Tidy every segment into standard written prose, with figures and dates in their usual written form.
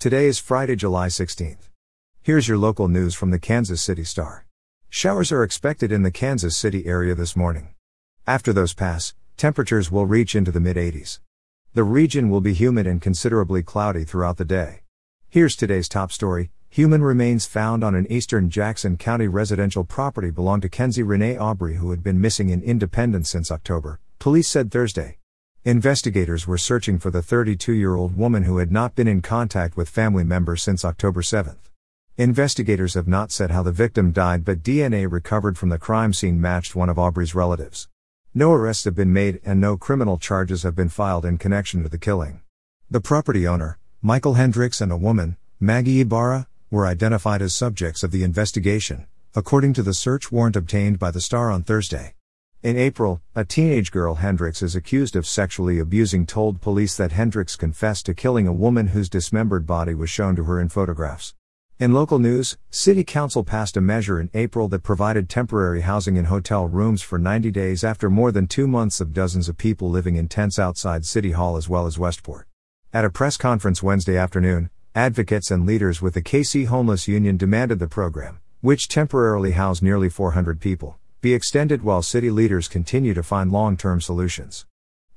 Today is Friday, July 16th. Here's your local news from the Kansas City Star. Showers are expected in the Kansas City area this morning. After those pass, temperatures will reach into the mid-80s. The region will be humid and considerably cloudy throughout the day. Here's today's top story. Human remains found on an eastern Jackson County residential property belong to Kensie Renee Aubry, who had been missing in Independence since October, police said Thursday. Investigators were searching for the 32-year-old woman who had not been in contact with family members since October 7. Investigators have not said how the victim died, but DNA recovered from the crime scene matched one of Aubry's relatives. No arrests have been made and no criminal charges have been filed in connection with the killing. The property owner, Michael Hendricks, and a woman, Maggie Ibarra, were identified as subjects of the investigation, according to the search warrant obtained by the Star on Thursday. In April, a teenage girl Hendricks is accused of sexually abusing told police that Hendricks confessed to killing a woman whose dismembered body was shown to her in photographs. In local news, City Council passed a measure in April that provided temporary housing in hotel rooms for 90 days after more than 2 months of dozens of people living in tents outside City Hall as well as Westport. At a press conference Wednesday afternoon, advocates and leaders with the KC Homeless Union demanded the program, which temporarily housed nearly 400 people, be extended while city leaders continue to find long-term solutions.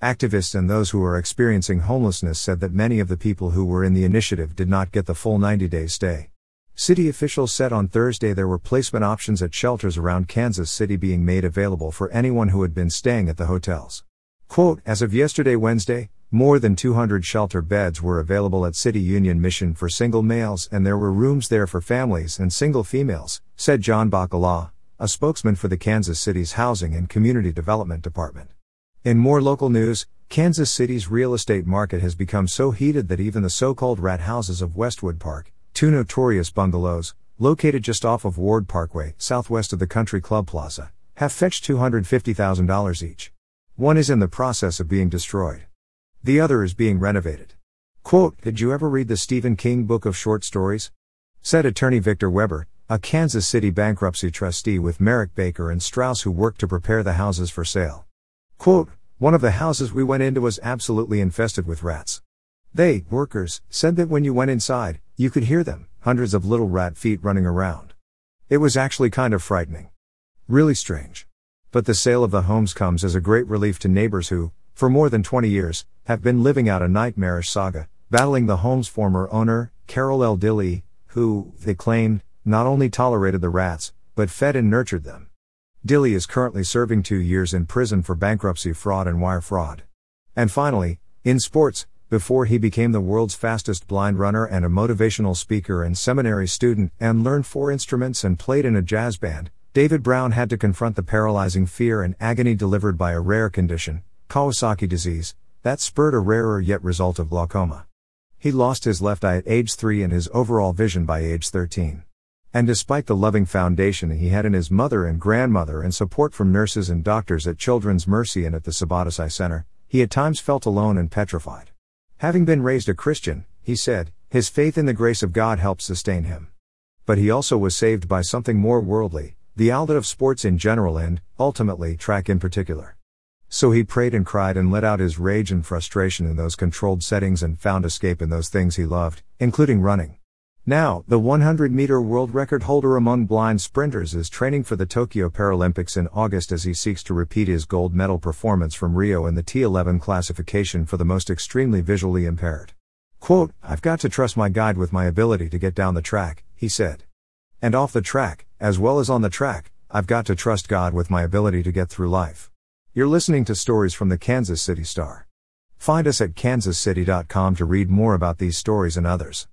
Activists and those who are experiencing homelessness said that many of the people who were in the initiative did not get the full 90-day stay. City officials said on Thursday there were placement options at shelters around Kansas City being made available for anyone who had been staying at the hotels. Quote, "As of yesterday Wednesday, more than 200 shelter beds were available at City Union Mission for single males, and there were rooms there for families and single females," said John Bacala, a spokesman for the Kansas City's Housing and Community Development Department. In more local news, Kansas City's real estate market has become so heated that even the so-called rat houses of Westwood Park, two notorious bungalows, located just off of Ward Parkway, southwest of the Country Club Plaza, have fetched $250,000 each. One is in the process of being destroyed. The other is being renovated. Quote, "Did you ever read the Stephen King book of short stories?" said attorney Victor Weber, a Kansas City bankruptcy trustee with Merrick Baker and Strauss, who worked to prepare the houses for sale. Quote, "One of the houses we went into was absolutely infested with rats. They, workers, said that when you went inside, you could hear them, hundreds of little rat feet running around. It was actually kind of frightening. Really strange." But the sale of the homes comes as a great relief to neighbors who, for more than 20 years, have been living out a nightmarish saga, battling the home's former owner, Carol L. Dilley, who, they claimed, not only tolerated the rats, but fed and nurtured them. Dilley is currently serving 2 years in prison for bankruptcy fraud and wire fraud. And finally, in sports, before he became the world's fastest blind runner and a motivational speaker and seminary student and learned 4 instruments and played in a jazz band, David Brown had to confront the paralyzing fear and agony delivered by a rare condition, Kawasaki disease, that spurred a rarer yet result of glaucoma. He lost his left eye at age 3 and his overall vision by age 13. And despite the loving foundation he had in his mother and grandmother and support from nurses and doctors at Children's Mercy and at the Sabates Eye Center, he at times felt alone and petrified. Having been raised a Christian, he said, his faith in the grace of God helped sustain him. But he also was saved by something more worldly, the outlet of sports in general and, ultimately, track in particular. So he prayed and cried and let out his rage and frustration in those controlled settings and found escape in those things he loved, including running. Now, the 100-meter world record holder among blind sprinters is training for the Tokyo Paralympics in August as he seeks to repeat his gold medal performance from Rio in the T11 classification for the most extremely visually impaired. Quote, "I've got to trust my guide with my ability to get down the track," he said. "And off the track, as well as on the track, I've got to trust God with my ability to get through life." You're listening to Stories from the Kansas City Star. Find us at kansascity.com to read more about these stories and others.